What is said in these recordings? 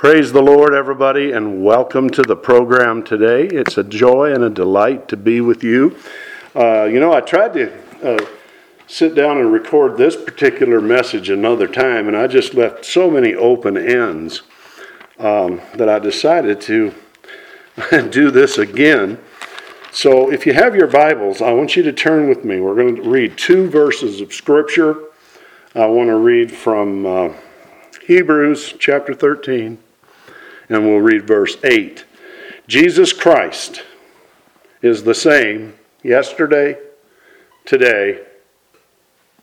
Praise the Lord, everybody, and welcome to the program today. It's a joy and a delight to be with you. I tried to sit down and record this particular message another time, and I just left so many open ends that I decided to do this again. So if you have your Bibles, I want you to turn with me. We're going to read two verses of Scripture. I want to read from Hebrews chapter 13. And we'll read verse 8. Jesus Christ is the same yesterday, today,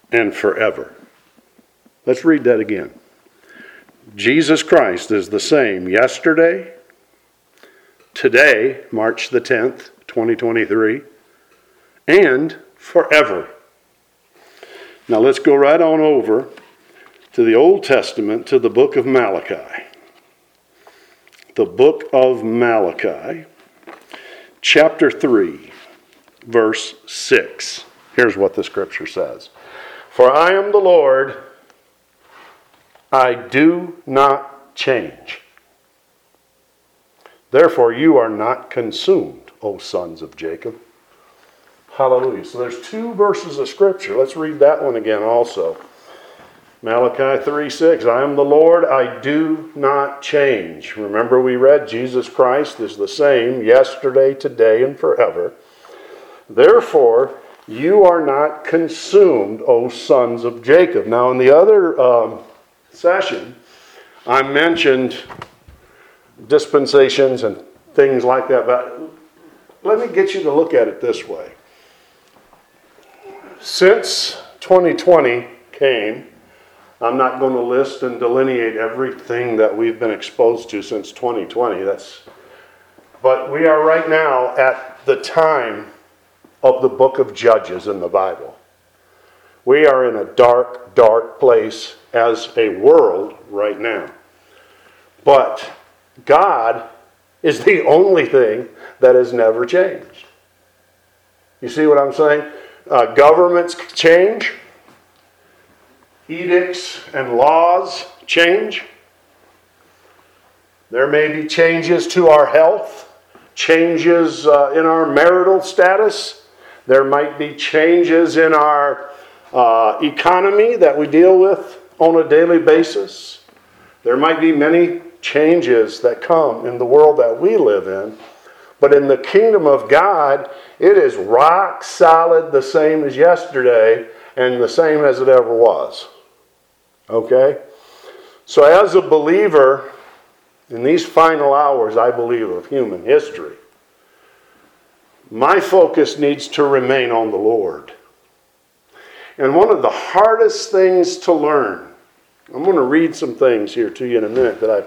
and forever. Let's read that again. Jesus Christ is the same yesterday, today, March the 10th, 2023, and forever. Now let's go right on over to the Old Testament, to the book of Malachi. The book of Malachi, chapter 3, verse 6. Here's what the Scripture says. For I am the Lord, I do not change. Therefore you are not consumed, O sons of Jacob. Hallelujah. So there's two verses of Scripture. Let's read that one again also. Malachi 3:6, I am the Lord, I do not change. Remember we read Jesus Christ is the same yesterday, today, and forever. Therefore, you are not consumed, O sons of Jacob. Now in the other session, I mentioned dispensations and things like that, but let me get you to look at it this way. Since 2020 came, I'm not going to list and delineate everything that we've been exposed to since 2020. But we are right now at the time of the book of Judges in the Bible. We are in a dark, dark place as a world right now. But God is the only thing that has never changed. You see what I'm saying? Governments change. Edicts and laws change. There may be changes to our health, changes in our marital status. There might be changes in our economy that we deal with on a daily basis. There might be many changes that come in the world that we live in. But in the kingdom of God, it is rock solid the same as yesterday and the same as it ever was. Okay? So as a believer, in these final hours, I believe, of human history, my focus needs to remain on the Lord. And one of the hardest things to learn, I'm going to read some things here to you in a minute that I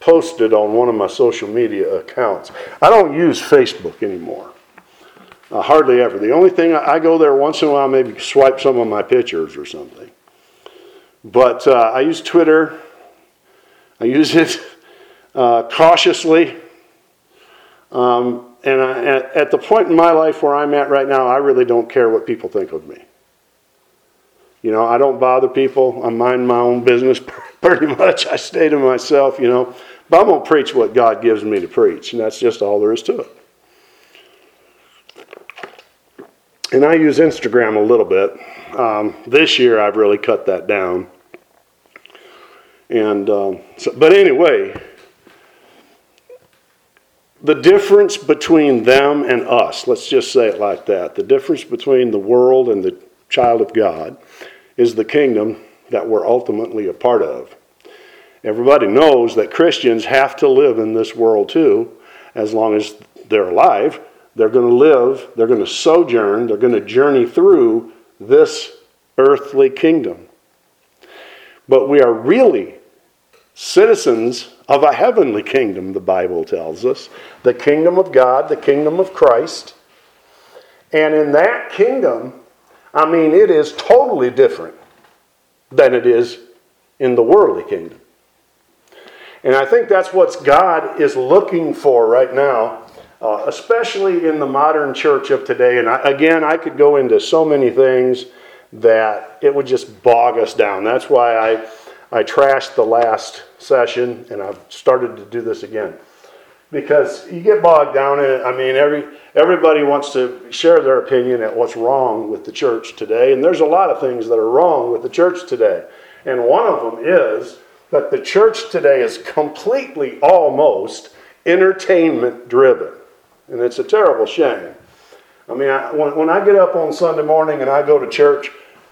posted on one of my social media accounts. I don't use Facebook anymore. Hardly ever. The only thing, I go there once in a while, maybe swipe some of my pictures or something. But I use Twitter. I use it cautiously. And at the point in my life where I'm at right now, I really don't care what people think of me. You know, I don't bother people. I mind my own business pretty much. I stay to myself, you know. But I'm going to preach what God gives me to preach. And that's just all there is to it. And I use Instagram a little bit. This year I've really cut that down. But anyway, the difference between them and us, let's just say it like that. The difference between the world and the child of God is the kingdom that we're ultimately a part of. Everybody knows that Christians have to live in this world too, as long as they're alive. They're going to live, they're going to sojourn, they're going to journey through this earthly kingdom. But we are really citizens of a heavenly kingdom, the Bible tells us. The kingdom of God, the kingdom of Christ. And in that kingdom, I mean, it is totally different than it is in the worldly kingdom. And I think that's what God is looking for right now. Especially in the modern church of today. And I could go into so many things that it would just bog us down. That's why I I trashed the last session, and I've started to do this again. Because you get bogged down in it. I mean, everybody wants to share their opinion at what's wrong with the church today. And there's a lot of things that are wrong with the church today. And one of them is that the church today is completely, almost, entertainment-driven. And it's a terrible shame. I mean, when I get up on Sunday morning and I go to church,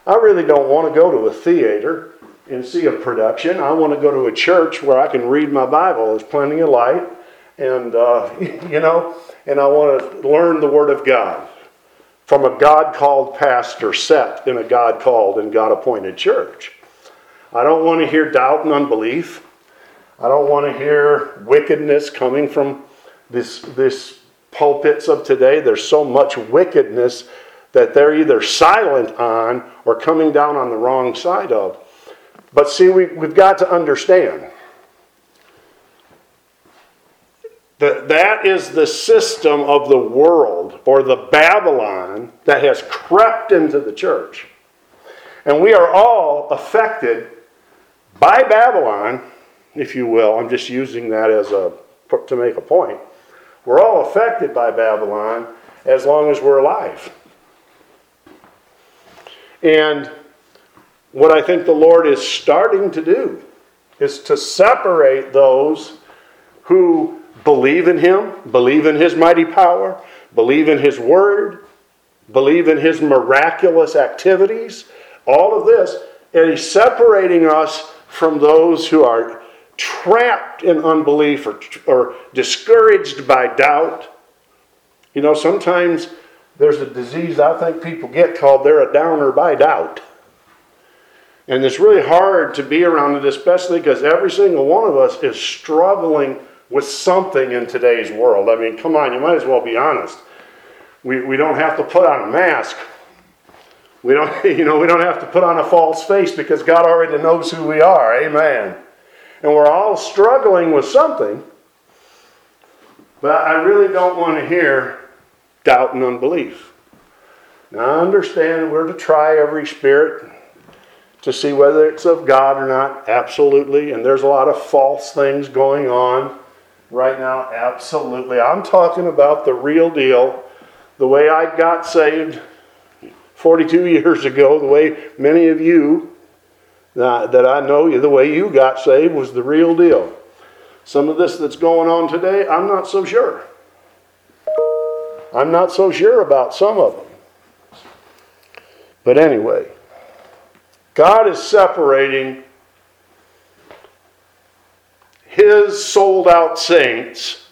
I really don't want to go to a theater and see a production. I want to go to a church where I can read my Bible. There's plenty of light. And, and I want to learn the Word of God from a God-called pastor set in a God-called and God-appointed church. I don't want to hear doubt and unbelief. I don't want to hear wickedness coming from this pulpits of today. There's so much wickedness that they're either silent on or coming down on the wrong side of. But see, we've got to understand that is the system of the world, or the Babylon, that has crept into the church. And we are all affected by Babylon, if you will. I'm just using that to make a point. We're all affected by Babylon as long as we're alive. And what I think the Lord is starting to do is to separate those who believe in Him, believe in His mighty power, believe in His Word, believe in His miraculous activities, all of this. And He's separating us from those who are trapped in unbelief or discouraged by doubt. You know, sometimes there's a disease I think people get called they're a downer by doubt. And it's really hard to be around it, especially because every single one of us is struggling with something in today's world. I mean, come on, you might as well be honest. We don't have to put on a mask. We don't have to put on a false face because God already knows who we are. Amen. And we're all struggling with something. But I really don't want to hear doubt and unbelief. Now, I understand we're to try every spirit to see whether it's of God or not. Absolutely. And there's a lot of false things going on right now, absolutely. I'm talking about the real deal. The way I got saved 42 years ago, the way many of you that I know, the way you got saved was the real deal. Some of this that's going on today, I'm not so sure. I'm not so sure about some of them. But anyway, God is separating His sold-out saints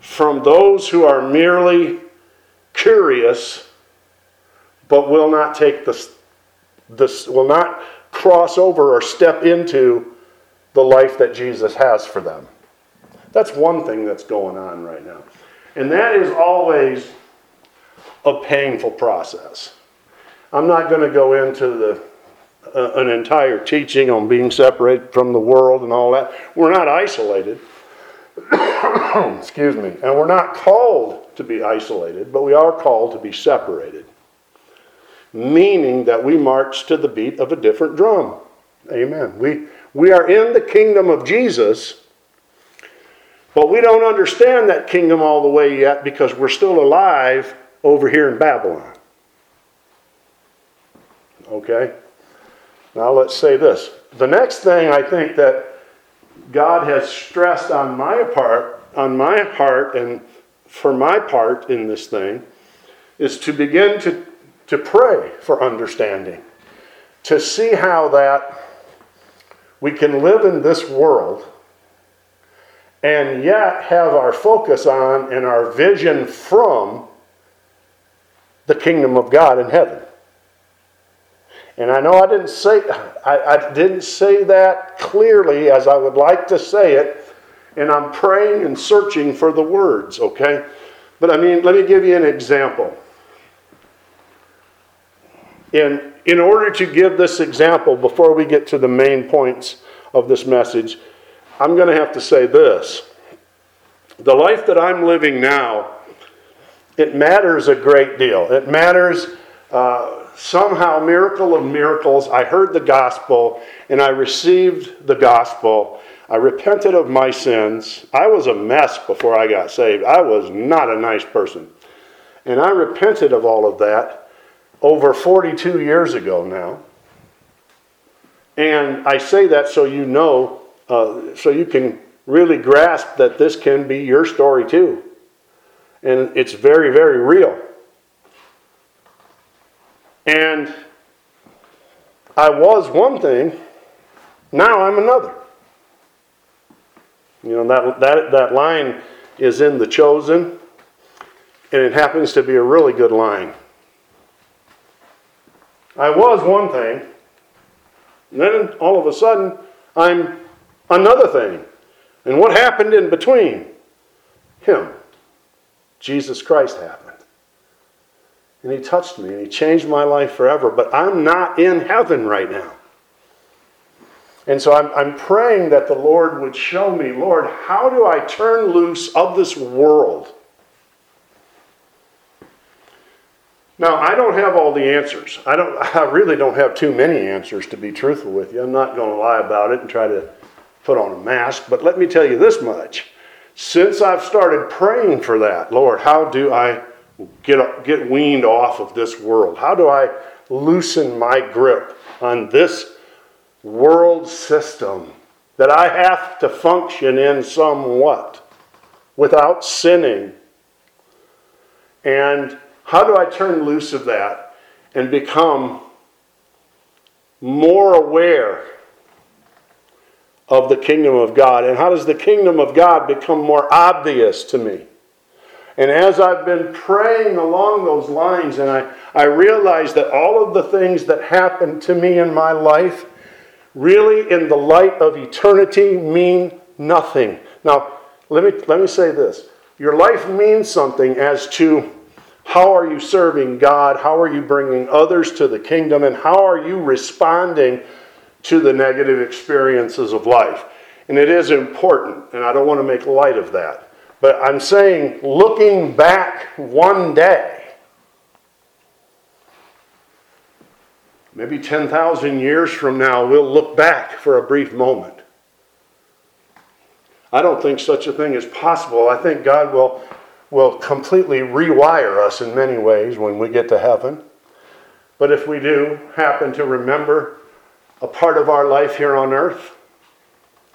from those who are merely curious, but will not take this will not cross over or step into the life that Jesus has for them. That's one thing that's going on right now, and that is always a painful process. I'm not going to go into an entire teaching on being separated from the world and all that. We're not isolated. Excuse me. And we're not called to be isolated, but we are called to be separated. Meaning that we march to the beat of a different drum. Amen. We are in the kingdom of Jesus, but we don't understand that kingdom all the way yet because we're still alive over here in Babylon. Okay? Now let's say this. The next thing I think that God has stressed on my heart and for my part in this thing is to begin to pray for understanding. To see how that we can live in this world and yet have our focus on and our vision from the kingdom of God in heaven. And I know I didn't say that clearly as I would like to say it, and I'm praying and searching for the words, okay? But I mean, let me give you an example. In order to give this example, before we get to the main points of this message, I'm going to have to say this. The life that I'm living now, it matters a great deal. It matters Somehow, miracle of miracles, I heard the gospel and I received the gospel. I repented of my sins. I was a mess before I got saved. I was not a nice person. And I repented of all of that over 42 years ago now. And I say that so you know, so you can really grasp that this can be your story too. And it's very, very real. And I was one thing, now I'm another. You know, that line is in The Chosen, and it happens to be a really good line. I was one thing, and then all of a sudden, I'm another thing. And what happened in between? Him. Jesus Christ happened. And he touched me and he changed my life forever. But I'm not in heaven right now. And so I'm praying that the Lord would show me, Lord, how do I turn loose of this world? Now, I don't have all the answers. I really don't have too many answers, to be truthful with you. I'm not going to lie about it and try to put on a mask. But let me tell you this much. Since I've started praying for that, Lord, how do I get weaned off of this world? How do I loosen my grip on this world system that I have to function in somewhat without sinning? And how do I turn loose of that and become more aware of the kingdom of God? And how does the kingdom of God become more obvious to me? And as I've been praying along those lines, and I realized that all of the things that happened to me in my life really, in the light of eternity, mean nothing. Now, let me say this. Your life means something as to how are you serving God, how are you bringing others to the kingdom, and how are you responding to the negative experiences of life. And it is important, and I don't want to make light of that. But I'm saying, looking back one day, maybe 10,000 years from now, we'll look back for a brief moment. I don't think such a thing is possible. I think God will completely rewire us in many ways when we get to heaven. But if we do happen to remember a part of our life here on earth,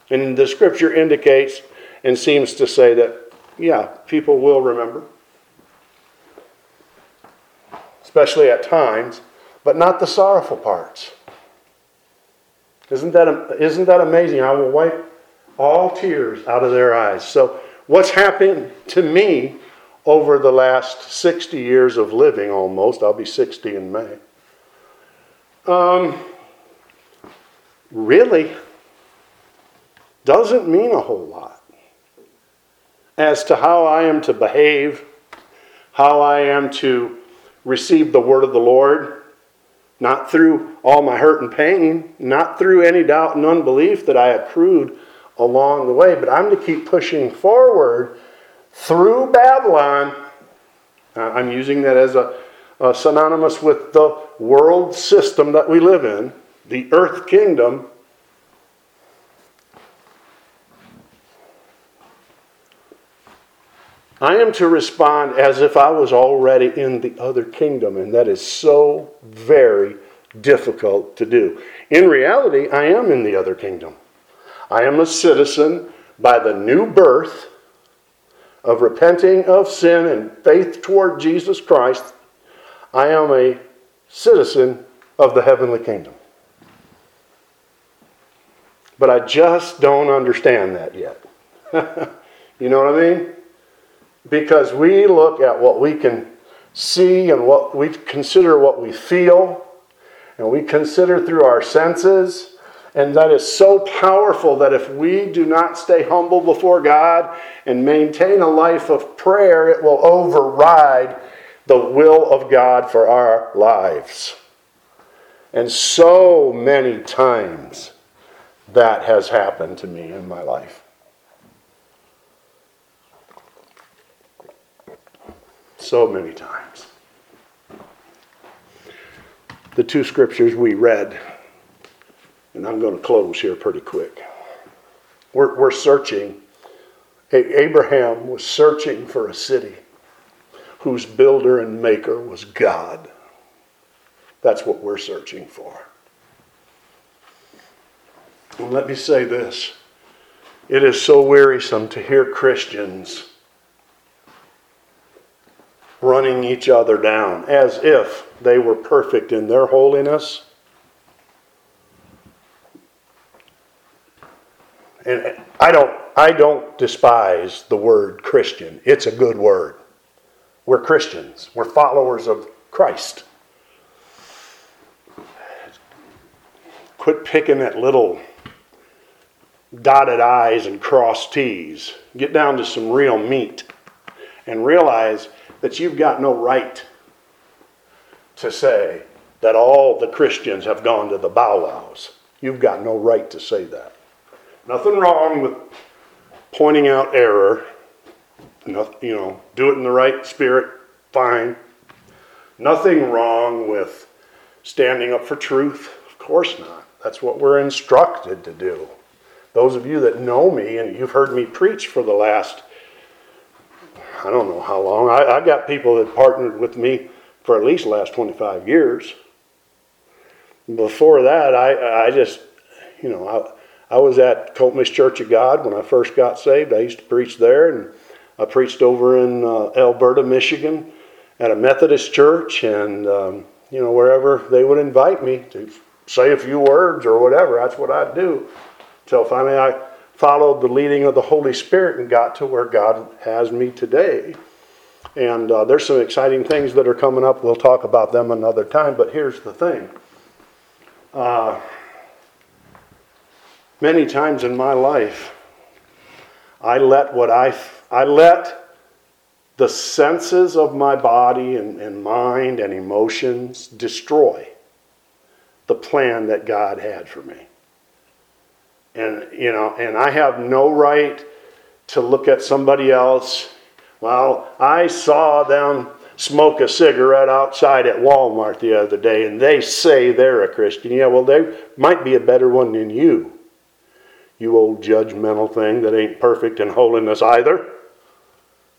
and the scripture indicates and seems to say that, yeah, people will remember. Especially at times, but not the sorrowful parts. Isn't that amazing? I will wipe all tears out of their eyes. So what's happened to me over the last 60 years of living almost, I'll be 60 in May, really doesn't mean a whole lot. As to how I am to behave, how I am to receive the word of the Lord, not through all my hurt and pain, not through any doubt and unbelief that I accrued along the way, but I'm to keep pushing forward through Babylon. I'm using that as a synonymous with the world system that we live in, the earth kingdom. I am to respond as if I was already in the other kingdom, and that is so very difficult to do. In reality, I am in the other kingdom. I am a citizen by the new birth of repenting of sin and faith toward Jesus Christ. I am a citizen of the heavenly kingdom. But I just don't understand that yet. You know what I mean? Because we look at what we can see and what we consider what we feel, and we consider through our senses, and that is so powerful that if we do not stay humble before God and maintain a life of prayer, it will override the will of God for our lives. And so many times that has happened to me in my life. So many times. the two scriptures we read. And I'm going to close here pretty quick. We're searching. Abraham was searching for a city whose builder and maker was God. That's what we're searching for. And let me say this. It is so wearisome to hear Christians running each other down as if they were perfect in their holiness. And I don't despise the word Christian. It's a good word. We're Christians. We're followers of Christ. Quit picking at little dotted I's and crossed T's. Get down to some real meat and realize that you've got no right to say that all the Christians have gone to the bauhaus. You've got no right to say that. Nothing wrong with pointing out error. Nothing, do it in the right spirit, fine. Nothing wrong with standing up for truth. Of course not. That's what we're instructed to do. Those of you that know me and you've heard me preach for the last, I don't know how long. I got people that partnered with me for at least the last 25 years. Before that, I was at Coltmist Church of God when I first got saved. I used to preach there, and I preached over in Alberta, Michigan, at a Methodist church, and wherever they would invite me to say a few words or whatever, that's what I'd do. Till finally I followed the leading of the Holy Spirit and got to where God has me today. And there's some exciting things that are coming up. We'll talk about them another time, but here's the thing. Many times in my life, I let the senses of my body and mind and emotions destroy the plan that God had for me. And I have no right to look at somebody else. Well, I saw them smoke a cigarette outside at Walmart the other day, and they say they're a Christian. Yeah, well, they might be a better one than you. You old judgmental thing that ain't perfect in holiness either.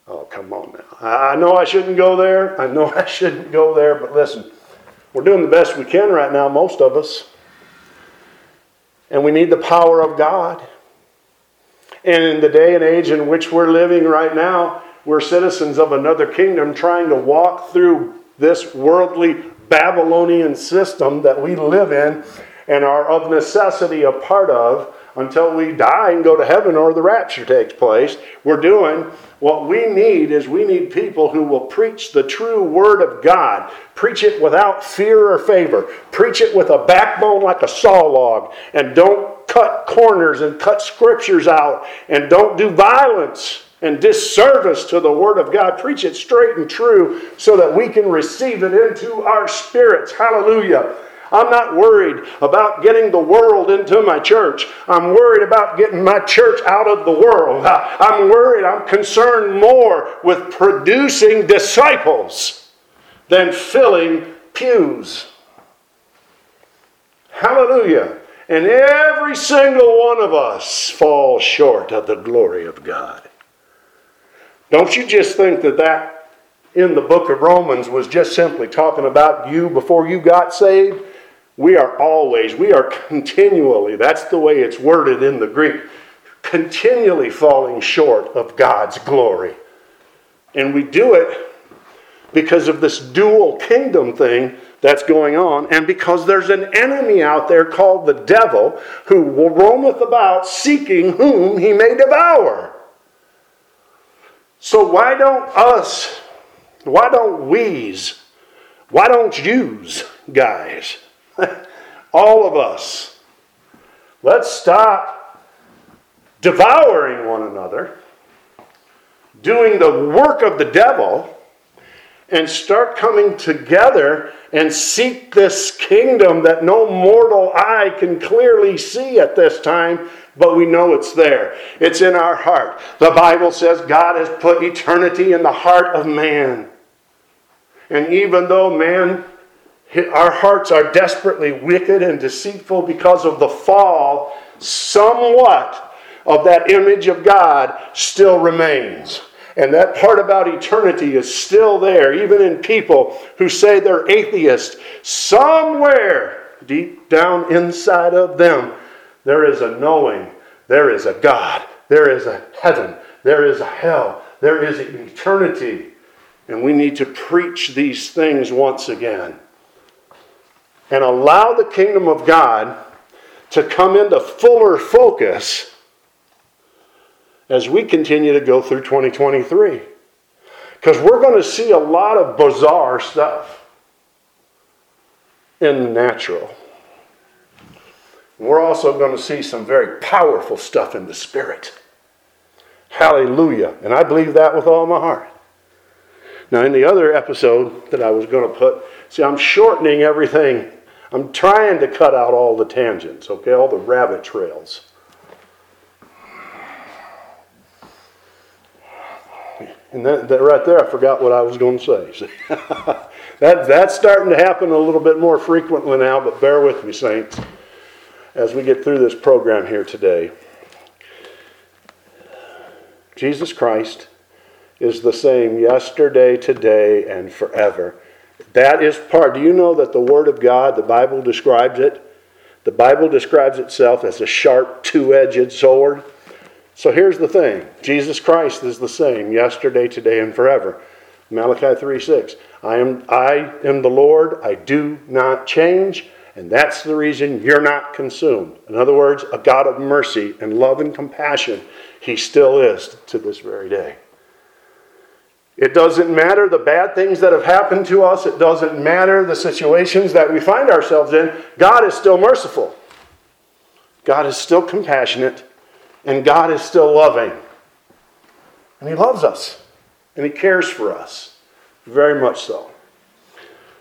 Oh, come on now. I know I shouldn't go there. But listen, we're doing the best we can right now, most of us. And we need the power of God. And in the day and age in which we're living right now, we're citizens of another kingdom trying to walk through this worldly Babylonian system that we live in and are of necessity a part of until we die and go to heaven or the rapture takes place. We're doing what we need is we need people who will preach the true word of God. Preach it without fear or favor. Preach it with a backbone like a saw log. And don't cut corners and cut scriptures out. And don't do violence and disservice to the word of God. Preach it straight and true so that we can receive it into our spirits. Hallelujah. I'm not worried about getting the world into my church. I'm worried about getting my church out of the world. I'm concerned more with producing disciples than filling pews. Hallelujah. And every single one of us falls short of the glory of God. Don't you just think that in the book of Romans was just simply talking about you before you got saved? We are continually, that's the way it's worded in the Greek, continually falling short of God's glory. And we do it because of this dual kingdom thing that's going on, and because there's an enemy out there called the devil who roameth about seeking whom he may devour. So why don't you guys, all of us, let's stop devouring one another, doing the work of the devil, and start coming together and seek this kingdom that no mortal eye can clearly see at this time, but we know it's there. It's in our heart. The Bible says God has put eternity in the heart of man. And even though man Our hearts are desperately wicked and deceitful because of the fall. Somewhat of that image of God still remains. And that part about eternity is still there, even in people who say they're atheists. Somewhere deep down inside of them, there is a knowing, there is a God, there is a heaven, there is a hell, there is an eternity. And we need to preach these things once again. And allow the kingdom of God to come into fuller focus as we continue to go through 2023. Because we're going to see a lot of bizarre stuff in the natural. We're also going to see some very powerful stuff in the spirit. Hallelujah. And I believe that with all my heart. Now, in the other episode that I was going to put, see, I'm shortening everything. I'm trying to cut out all the tangents, okay? All the rabbit trails. And that right there, I forgot what I was going to say. That's starting to happen a little bit more frequently now, but bear with me, saints, as we get through this program here today. Jesus Christ is the same yesterday, today, and forever. That is part. Do you know that the Word of God, the Bible describes it? The Bible describes itself as a sharp, two-edged sword. So here's the thing. Jesus Christ is the same yesterday, today, and forever. Malachi 3:6. I am the Lord. I do not change. And that's the reason you're not consumed. In other words, a God of mercy and love and compassion. He still is to this very day. It doesn't matter the bad things that have happened to us. It doesn't matter the situations that we find ourselves in. God is still merciful. God is still compassionate. And God is still loving. And He loves us. And He cares for us. Very much so.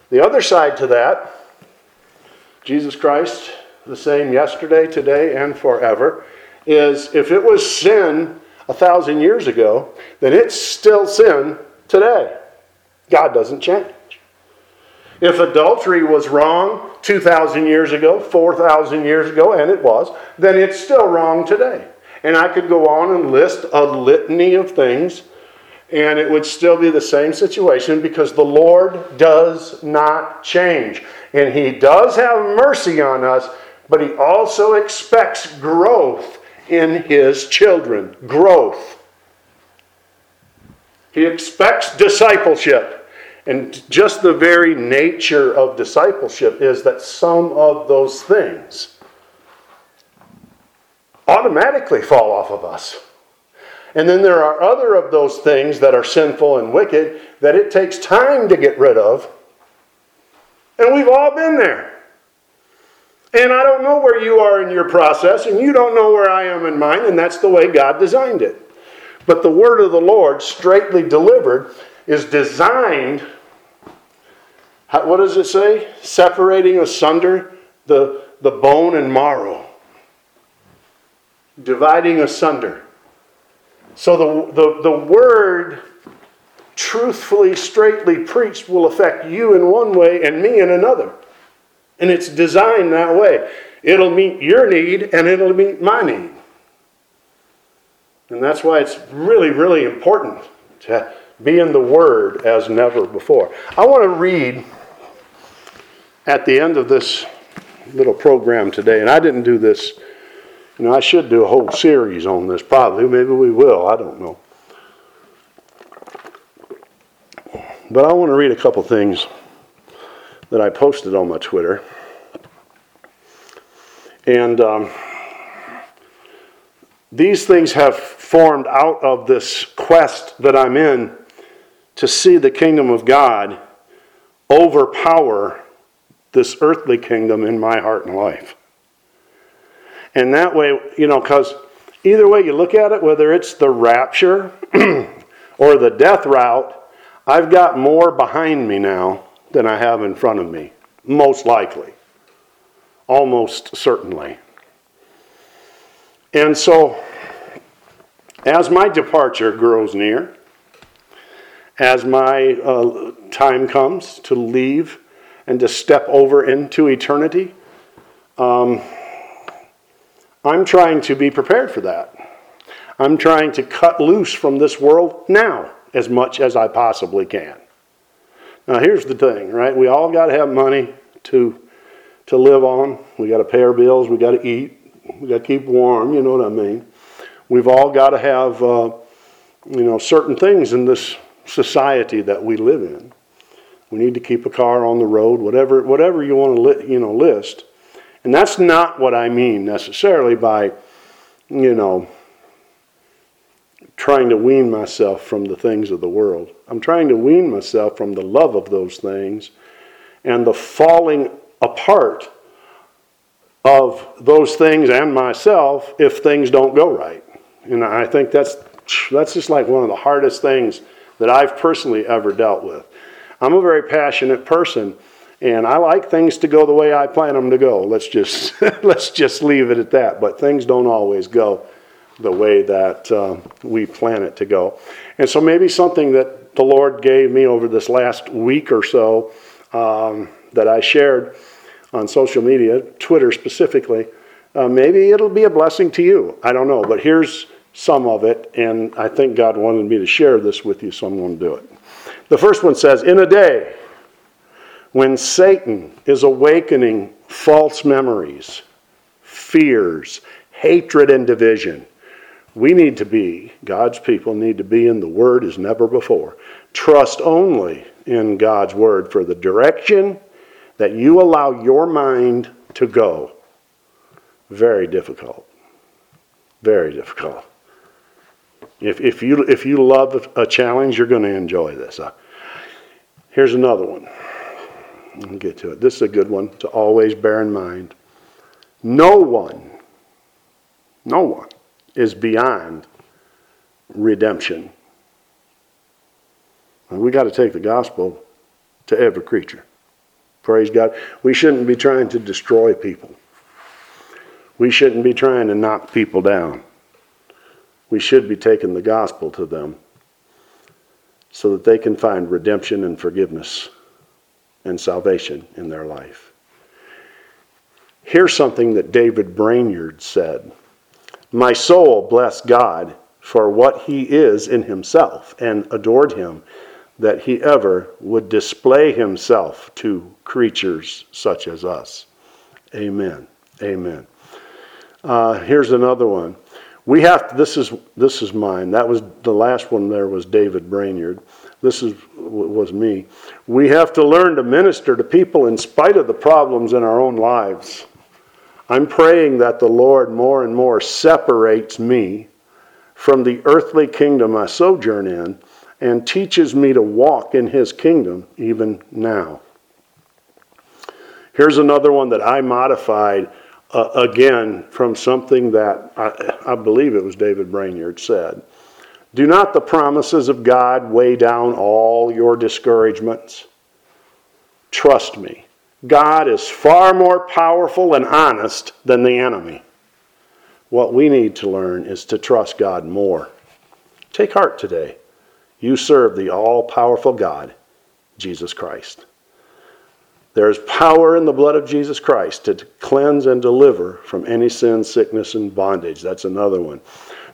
The other side to that, Jesus Christ, the same yesterday, today, and forever, is if it was sin 1,000 years ago, then it's still sin today. God doesn't change. If adultery was wrong 2,000 years ago, 4,000 years ago, and it was, then it's still wrong today. And I could go on and list a litany of things, and it would still be the same situation because the Lord does not change. And He does have mercy on us, but He also expects growth in His children. Growth. He expects discipleship. And just the very nature of discipleship is that some of those things automatically fall off of us. And then there are other of those things that are sinful and wicked that it takes time to get rid of. And we've all been there. And I don't know where you are in your process, and you don't know where I am in mine, and that's the way God designed it. But the word of the Lord, straightly delivered, is designed, what does it say? Separating asunder the bone and marrow. Dividing asunder. So the word, truthfully, straightly preached, will affect you in one way and me in another. And it's designed that way. It'll meet your need and it'll meet my need. And that's why it's really, really important to be in the Word as never before. I want to read at the end of this little program today. And I didn't do this. You know, I should do a whole series on this probably. Maybe we will. I don't know. But I want to read a couple things that I posted on my Twitter. And these things have formed out of this quest that I'm in to see the kingdom of God overpower this earthly kingdom in my heart and life. And that way, you know, because either way you look at it, whether it's the rapture or the death route, I've got more behind me now than I have in front of me, most likely, almost certainly. And so, as my departure grows near, as my time comes to leave, and to step over into eternity. I'm trying to be prepared for that. I'm trying to cut loose from this world now as much as I possibly can. Now here's the thing, right? We all got to have money to live on. We got to pay our bills. We got to eat. We got to keep warm. You know what I mean? We've all got to have certain things in this society that we live in. We need to keep a car on the road. Whatever you want to list. And that's not what I mean necessarily by, trying to wean myself from the things of the world. I'm trying to wean myself from the love of those things and the falling apart of those things and myself if things don't go right. And I think that's just like one of the hardest things that I've personally ever dealt with. I'm a very passionate person, and I like things to go the way I plan them to go. Let's just leave it at that. But things don't always go the way that we plan it to go. And so maybe something that the Lord gave me over this last week or so that I shared on social media, Twitter specifically, maybe it'll be a blessing to you. I don't know, but here's some of it, and I think God wanted me to share this with you, so I'm going to do it. The first one says, in a day when Satan is awakening false memories, fears, hatred, and division, we need to be, God's people need to be in the Word as never before. Trust only in God's Word for the direction that you allow your mind to go. Very difficult. Very difficult. If you love a challenge, you're going to enjoy this. Here's another one. Let me get to it. This is a good one to always bear in mind. No one is beyond redemption. And we got to take the gospel to every creature. Praise God. We shouldn't be trying to destroy people. We shouldn't be trying to knock people down. We should be taking the gospel to them so that they can find redemption and forgiveness and salvation in their life. Here's something that David Brainerd said. My soul blessed God for what he is in himself and adored him that he ever would display himself to creatures such as us. Amen. Amen. Here's another one. We have to, this is mine. That was the last one. There was David Brainerd. This was me. We have to learn to minister to people in spite of the problems in our own lives. I'm praying that the Lord more and more separates me from the earthly kingdom I sojourn in and teaches me to walk in his kingdom even now. Here's another one that I modified again from something that I believe it was David Brainerd said. Do not the promises of God weigh down all your discouragements? Trust me. God is far more powerful and honest than the enemy. What we need to learn is to trust God more. Take heart today. You serve the all-powerful God, Jesus Christ. There is power in the blood of Jesus Christ to cleanse and deliver from any sin, sickness, and bondage. That's another one.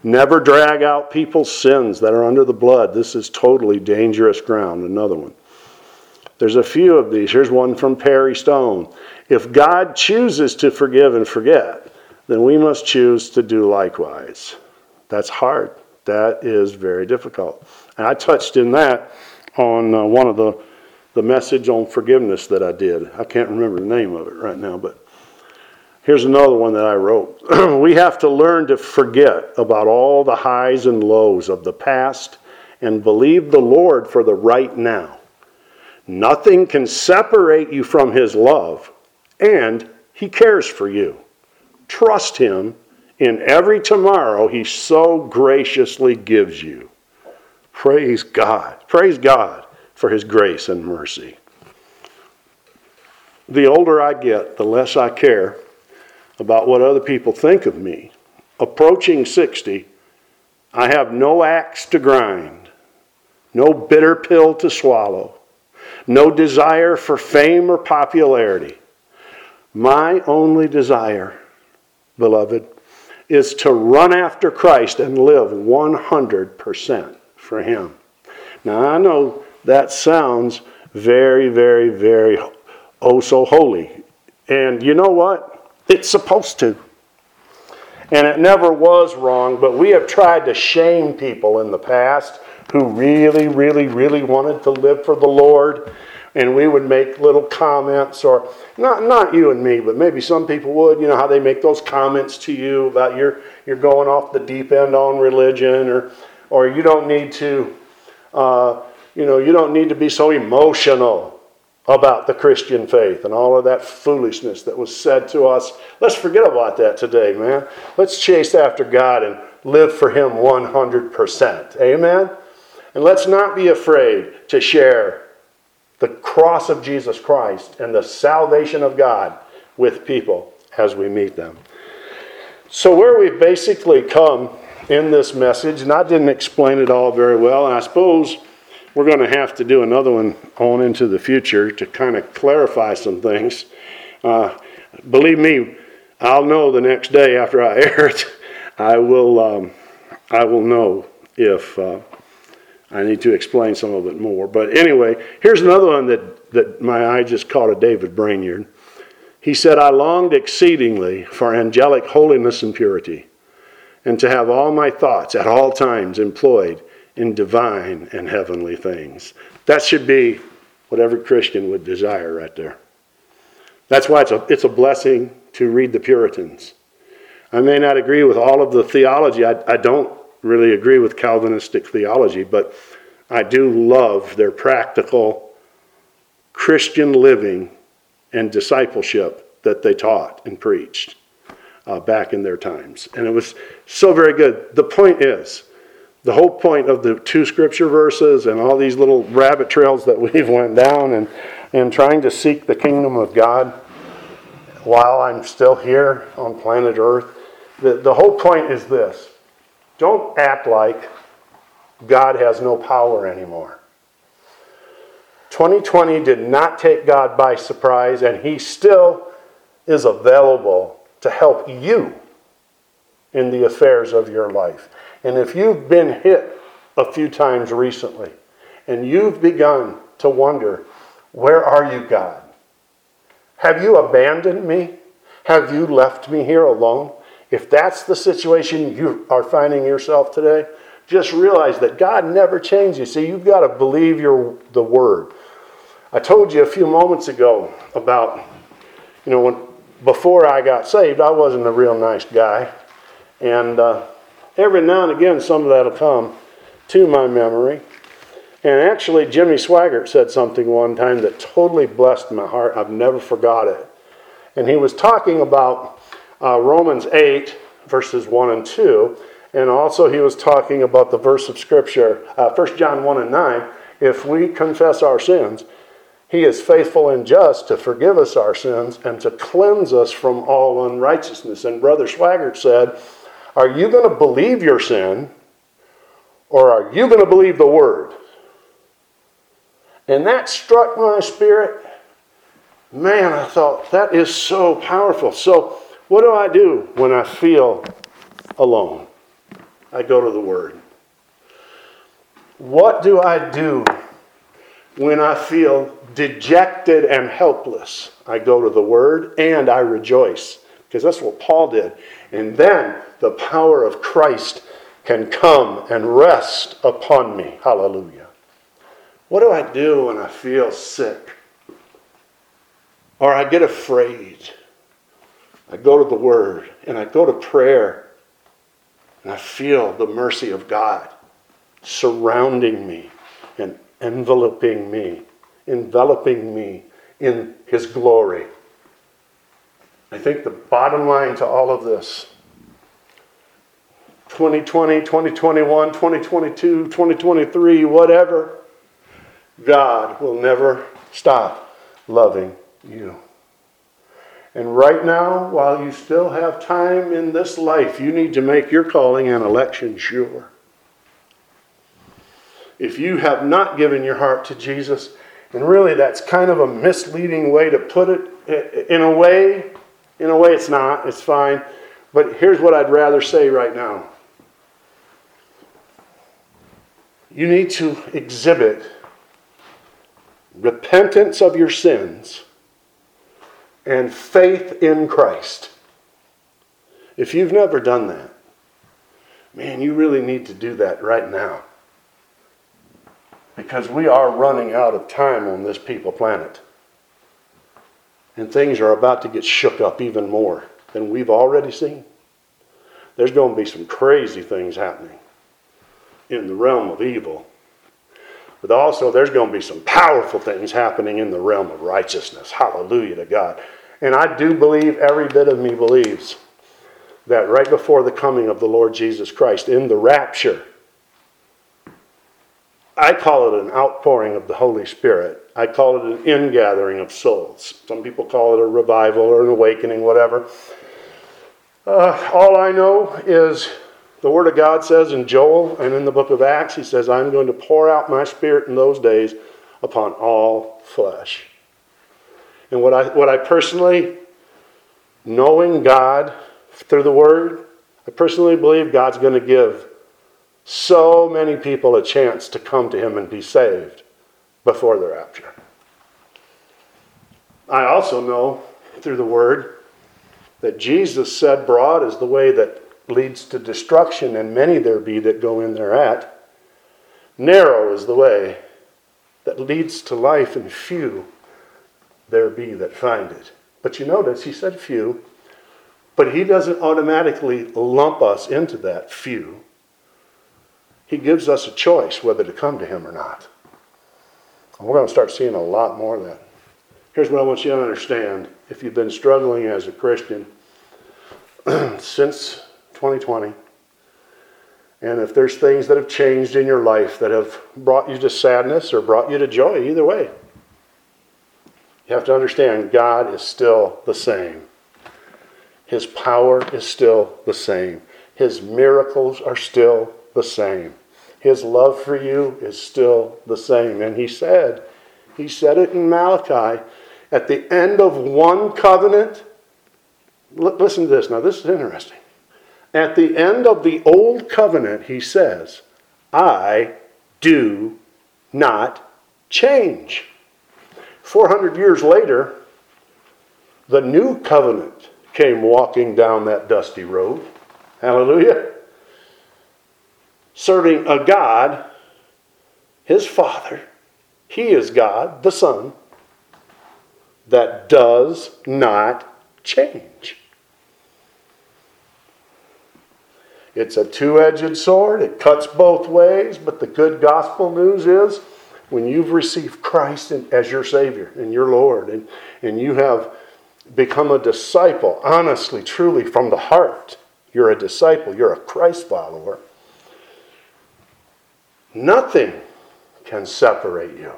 Never drag out people's sins that are under the blood. This is totally dangerous ground. Another one. There's a few of these. Here's one from Perry Stone. If God chooses to forgive and forget, then we must choose to do likewise. That's hard. That is very difficult. And I touched in that on one of the message on forgiveness that I did. I can't remember the name of it right now, but here's another one that I wrote. We have to learn to forget about all the highs and lows of the past and believe the Lord for the right now. Nothing can separate you from his love, and he cares for you. Trust him in every tomorrow he so graciously gives you. Praise God. Praise God for his grace and mercy. The older I get, the less I care about what other people think of me. Approaching 60, I have no axe to grind, no bitter pill to swallow. no desire for fame or popularity. My only desire, beloved, is to run after Christ and live 100% for Him. Now, I know that sounds very, very, very oh so holy. And you know what? It's supposed to. And it never was wrong, but we have tried to shame people in the past who really, really, really wanted to live for the Lord. And we would make little comments, or not you and me, but maybe some people would. You know how they make those comments to you about you're going off the deep end on religion, or you don't need to, you don't need to be so emotional about the Christian faith and all of that foolishness that was said to us. Let's forget about that today, man. Let's chase after God and live for Him 100%. Amen? And let's not be afraid to share the cross of Jesus Christ and the salvation of God with people as we meet them. So where we've basically come in this message, and I didn't explain it all very well, and I suppose we're going to have to do another one on into the future to kind of clarify some things. Believe me, I'll know the next day after I air it. I will know if I need to explain some of it more. But anyway, here's another one that my eye just caught of David Brainerd. He said, "I longed exceedingly for angelic holiness and purity, and to have all my thoughts at all times employed in divine and heavenly things." That should be what every Christian would desire right there. That's why it's a blessing to read the Puritans. I may not agree with all of the theology. I don't really agree with Calvinistic theology, but I do love their practical Christian living and discipleship that they taught and preached back in their times. And it was so very good. The point is, the whole point of the two scripture verses and all these little rabbit trails that we've went down and trying to seek the kingdom of God while I'm still here on planet Earth, the whole point is this. Don't act like God has no power anymore. 2020 did not take God by surprise, and He still is available to help you in the affairs of your life. And if you've been hit a few times recently and you've begun to wonder, where are you, God? Have you abandoned me? Have you left me here alone? If that's the situation you are finding yourself today, just realize that God never changes. See, you've got to believe the Word. I told you a few moments ago about, before I got saved, I wasn't a real nice guy. And every now and again, some of that will come to my memory. And actually, Jimmy Swaggart said something one time that totally blessed my heart. I've never forgot it. And he was talking about Romans 8, verses 1 and 2. And also he was talking about the verse of Scripture, 1 John 1 and 9. If we confess our sins, He is faithful and just to forgive us our sins and to cleanse us from all unrighteousness. And Brother Swaggart said, are you going to believe your sin, or are you going to believe the Word? And that struck my spirit. Man, I thought, that is so powerful. So what do I do when I feel alone? I go to the Word. What do I do when I feel dejected and helpless? I go to the Word and I rejoice. Because that's what Paul did. And then the power of Christ can come and rest upon me. Hallelujah. What do I do when I feel sick? Or I get afraid? I go to the Word and I go to prayer. And I feel the mercy of God surrounding me and enveloping me in His glory. I think the bottom line to all of this, 2020, 2021, 2022, 2023, whatever, God will never stop loving you. And right now, while you still have time in this life, you need to make your calling and election sure. If you have not given your heart to Jesus, And really, that's kind of a misleading way to put it. In a way, it's not. It's fine. But here's what I'd rather say right now. You need to exhibit repentance of your sins and faith in Christ. If you've never done that, man, you really need to do that right now. Because we are running out of time on this people planet. And things are about to get shook up even more than we've already seen. There's going to be some crazy things happening in the realm of evil. But also there's going to be some powerful things happening in the realm of righteousness. Hallelujah to God. And I do believe, every bit of me believes, that right before the coming of the Lord Jesus Christ in the rapture, I call it an outpouring of the Holy Spirit. I call it an ingathering of souls. Some people call it a revival or an awakening, whatever. All I know is the Word of God says in Joel and in the book of Acts, he says, I'm going to pour out my Spirit in those days upon all flesh. And what I personally, knowing God through the Word, I personally believe God's going to give so many people a chance to come to Him and be saved before the rapture. I also know through the Word that Jesus said, broad is the way that leads to destruction, and many there be that go in thereat. Narrow is the way that leads to life, and few there be that find it. But you notice he said few, but he doesn't automatically lump us into that few. He gives us a choice whether to come to him or not. And we're going to start seeing a lot more of that. Here's what I want you to understand. If you've been struggling as a Christian since 2020. And if there's things that have changed in your life that have brought you to sadness or brought you to joy, either way, you have to understand God is still the same. His power is still the same. His miracles are still the same. His love for you is still the same. And he said it in Malachi, at the end of one covenant, listen to this, now this is interesting. At the end of the old covenant, he says, I do not change. 400 years later, the new covenant came walking down that dusty road. Hallelujah. Serving a God, his Father, he is God, the Son, that does not change. It's a two-edged sword. It cuts both ways. But the good gospel news is when you've received Christ as your Savior and your Lord, and you have become a disciple, honestly, truly, from the heart, you're a disciple, you're a Christ follower, nothing can separate you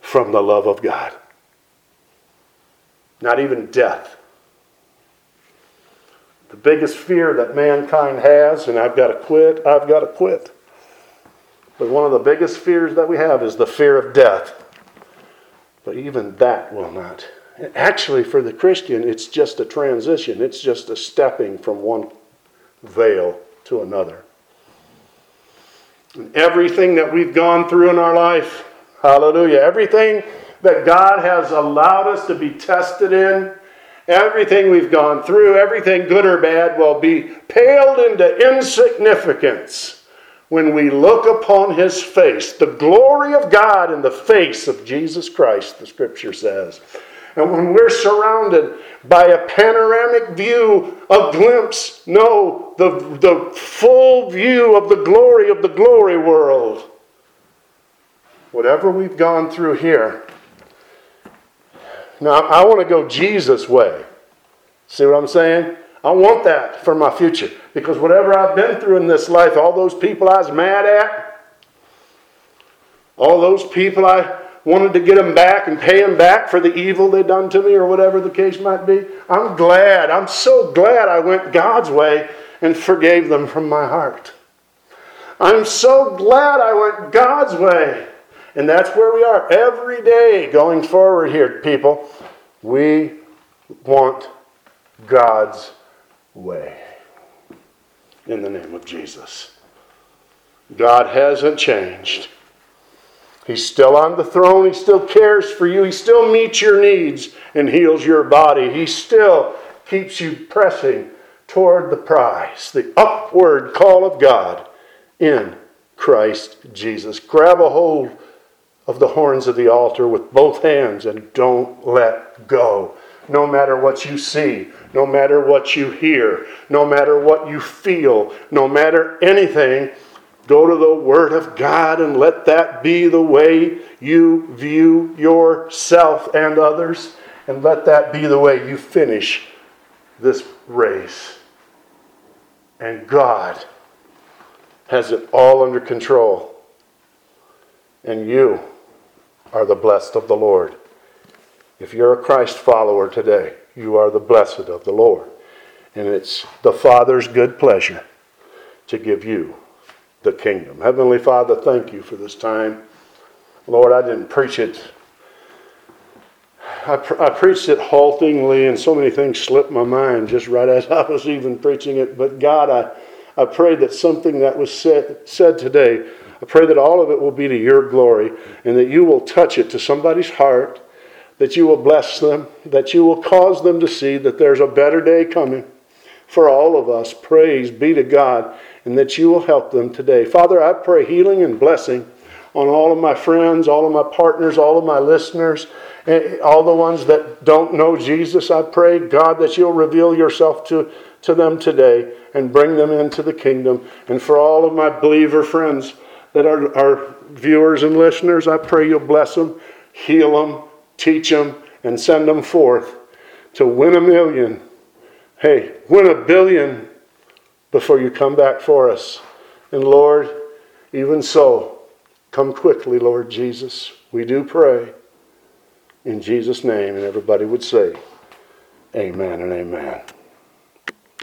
from the love of God. Not even death. The biggest fear that mankind has, and I've got to quit. But one of the biggest fears that we have is the fear of death. But even that will not. Actually, for the Christian, it's just a transition. It's just a stepping from one veil to another. And everything that we've gone through in our life, hallelujah, everything that God has allowed us to be tested in, everything we've gone through, everything good or bad, will be paled into insignificance when we look upon his face, the glory of God in the face of Jesus Christ, the scripture says. And when we're surrounded by a panoramic view, a glimpse, no, the full view of the glory world. Whatever we've gone through here, now, I want to go Jesus' way. See what I'm saying? I want that for my future. Because whatever I've been through in this life, all those people I was mad at, all those people I wanted to get them back and pay them back for the evil they done to me or whatever the case might be, I'm glad. I'm so glad I went God's way and forgave them from my heart. I'm so glad I went God's way And that's where we are every day going forward here, people. We want God's way. In the name of Jesus. God hasn't changed. He's still on the throne. He still cares for you. He still meets your needs and heals your body. He still keeps you pressing toward the prize, the upward call of God in Christ Jesus. Grab a hold of the horns of the altar with both hands and don't let go. No matter what you see, no matter what you hear, no matter what you feel, no matter anything, go to the Word of God and let that be the way you view yourself and others. And let that be the way you finish this race. And God has it all under control. And you are the blessed of the Lord. If you're a Christ follower today, you are the blessed of the Lord. And it's the Father's good pleasure to give you the kingdom. Heavenly Father, thank you for this time. Lord, I didn't preach it. I preached it haltingly, and so many things slipped my mind just right as I was even preaching it. But God, I pray that something that was said today, I pray that all of it will be to your glory, and that you will touch it to somebody's heart, that you will bless them, that you will cause them to see that there's a better day coming for all of us. Praise be to God, and that you will help them today. Father, I pray healing and blessing on all of my friends, all of my partners, all of my listeners, all the ones that don't know Jesus. I pray, God, that you'll reveal yourself to them today and bring them into the kingdom. And for all of my believer friends that are our viewers and listeners, I pray you'll bless them, heal them, teach them, and send them forth to win a million. Hey, win a billion before you come back for us. And Lord, even so, come quickly, Lord Jesus. We do pray in Jesus' name. And everybody would say, amen and amen.